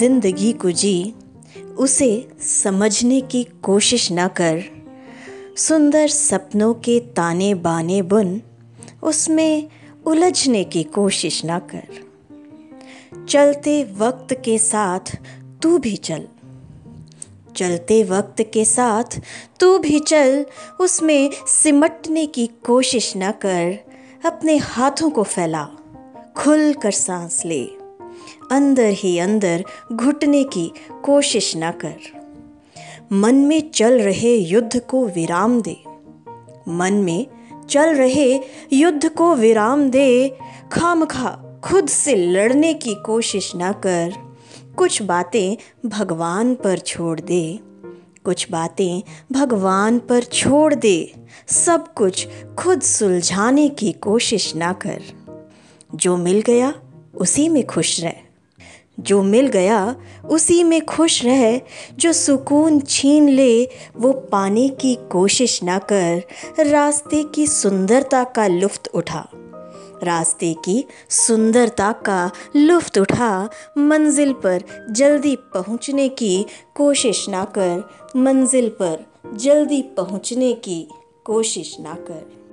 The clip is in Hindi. जिंदगी को जी, उसे समझने की कोशिश ना कर। सुंदर सपनों के ताने बाने बुन, उसमें उलझने की कोशिश ना कर। चलते वक्त के साथ तू भी चल, चलते वक्त के साथ तू भी चल, उसमें सिमटने की कोशिश ना कर। अपने हाथों को फैला, खुल कर सांस ले, अंदर ही अंदर घुटने की कोशिश ना कर। मन में चल रहे युद्ध को विराम दे, मन में चल रहे युद्ध को विराम दे। खामखा खुद से लड़ने की कोशिश ना कर। कुछ बातें भगवान पर छोड़ दे, कुछ बातें भगवान पर छोड़ दे। सब कुछ खुद सुलझाने की कोशिश ना कर। जो मिल गया उसी में खुश रह, जो मिल गया उसी में खुश रह। जो सुकून छीन ले वो पाने की कोशिश ना कर। रास्ते की सुंदरता का लुफ्त उठा, रास्ते की सुंदरता का लुफ्त उठा। मंजिल पर जल्दी पहुंचने की कोशिश ना कर, मंजिल पर जल्दी पहुंचने की कोशिश ना कर।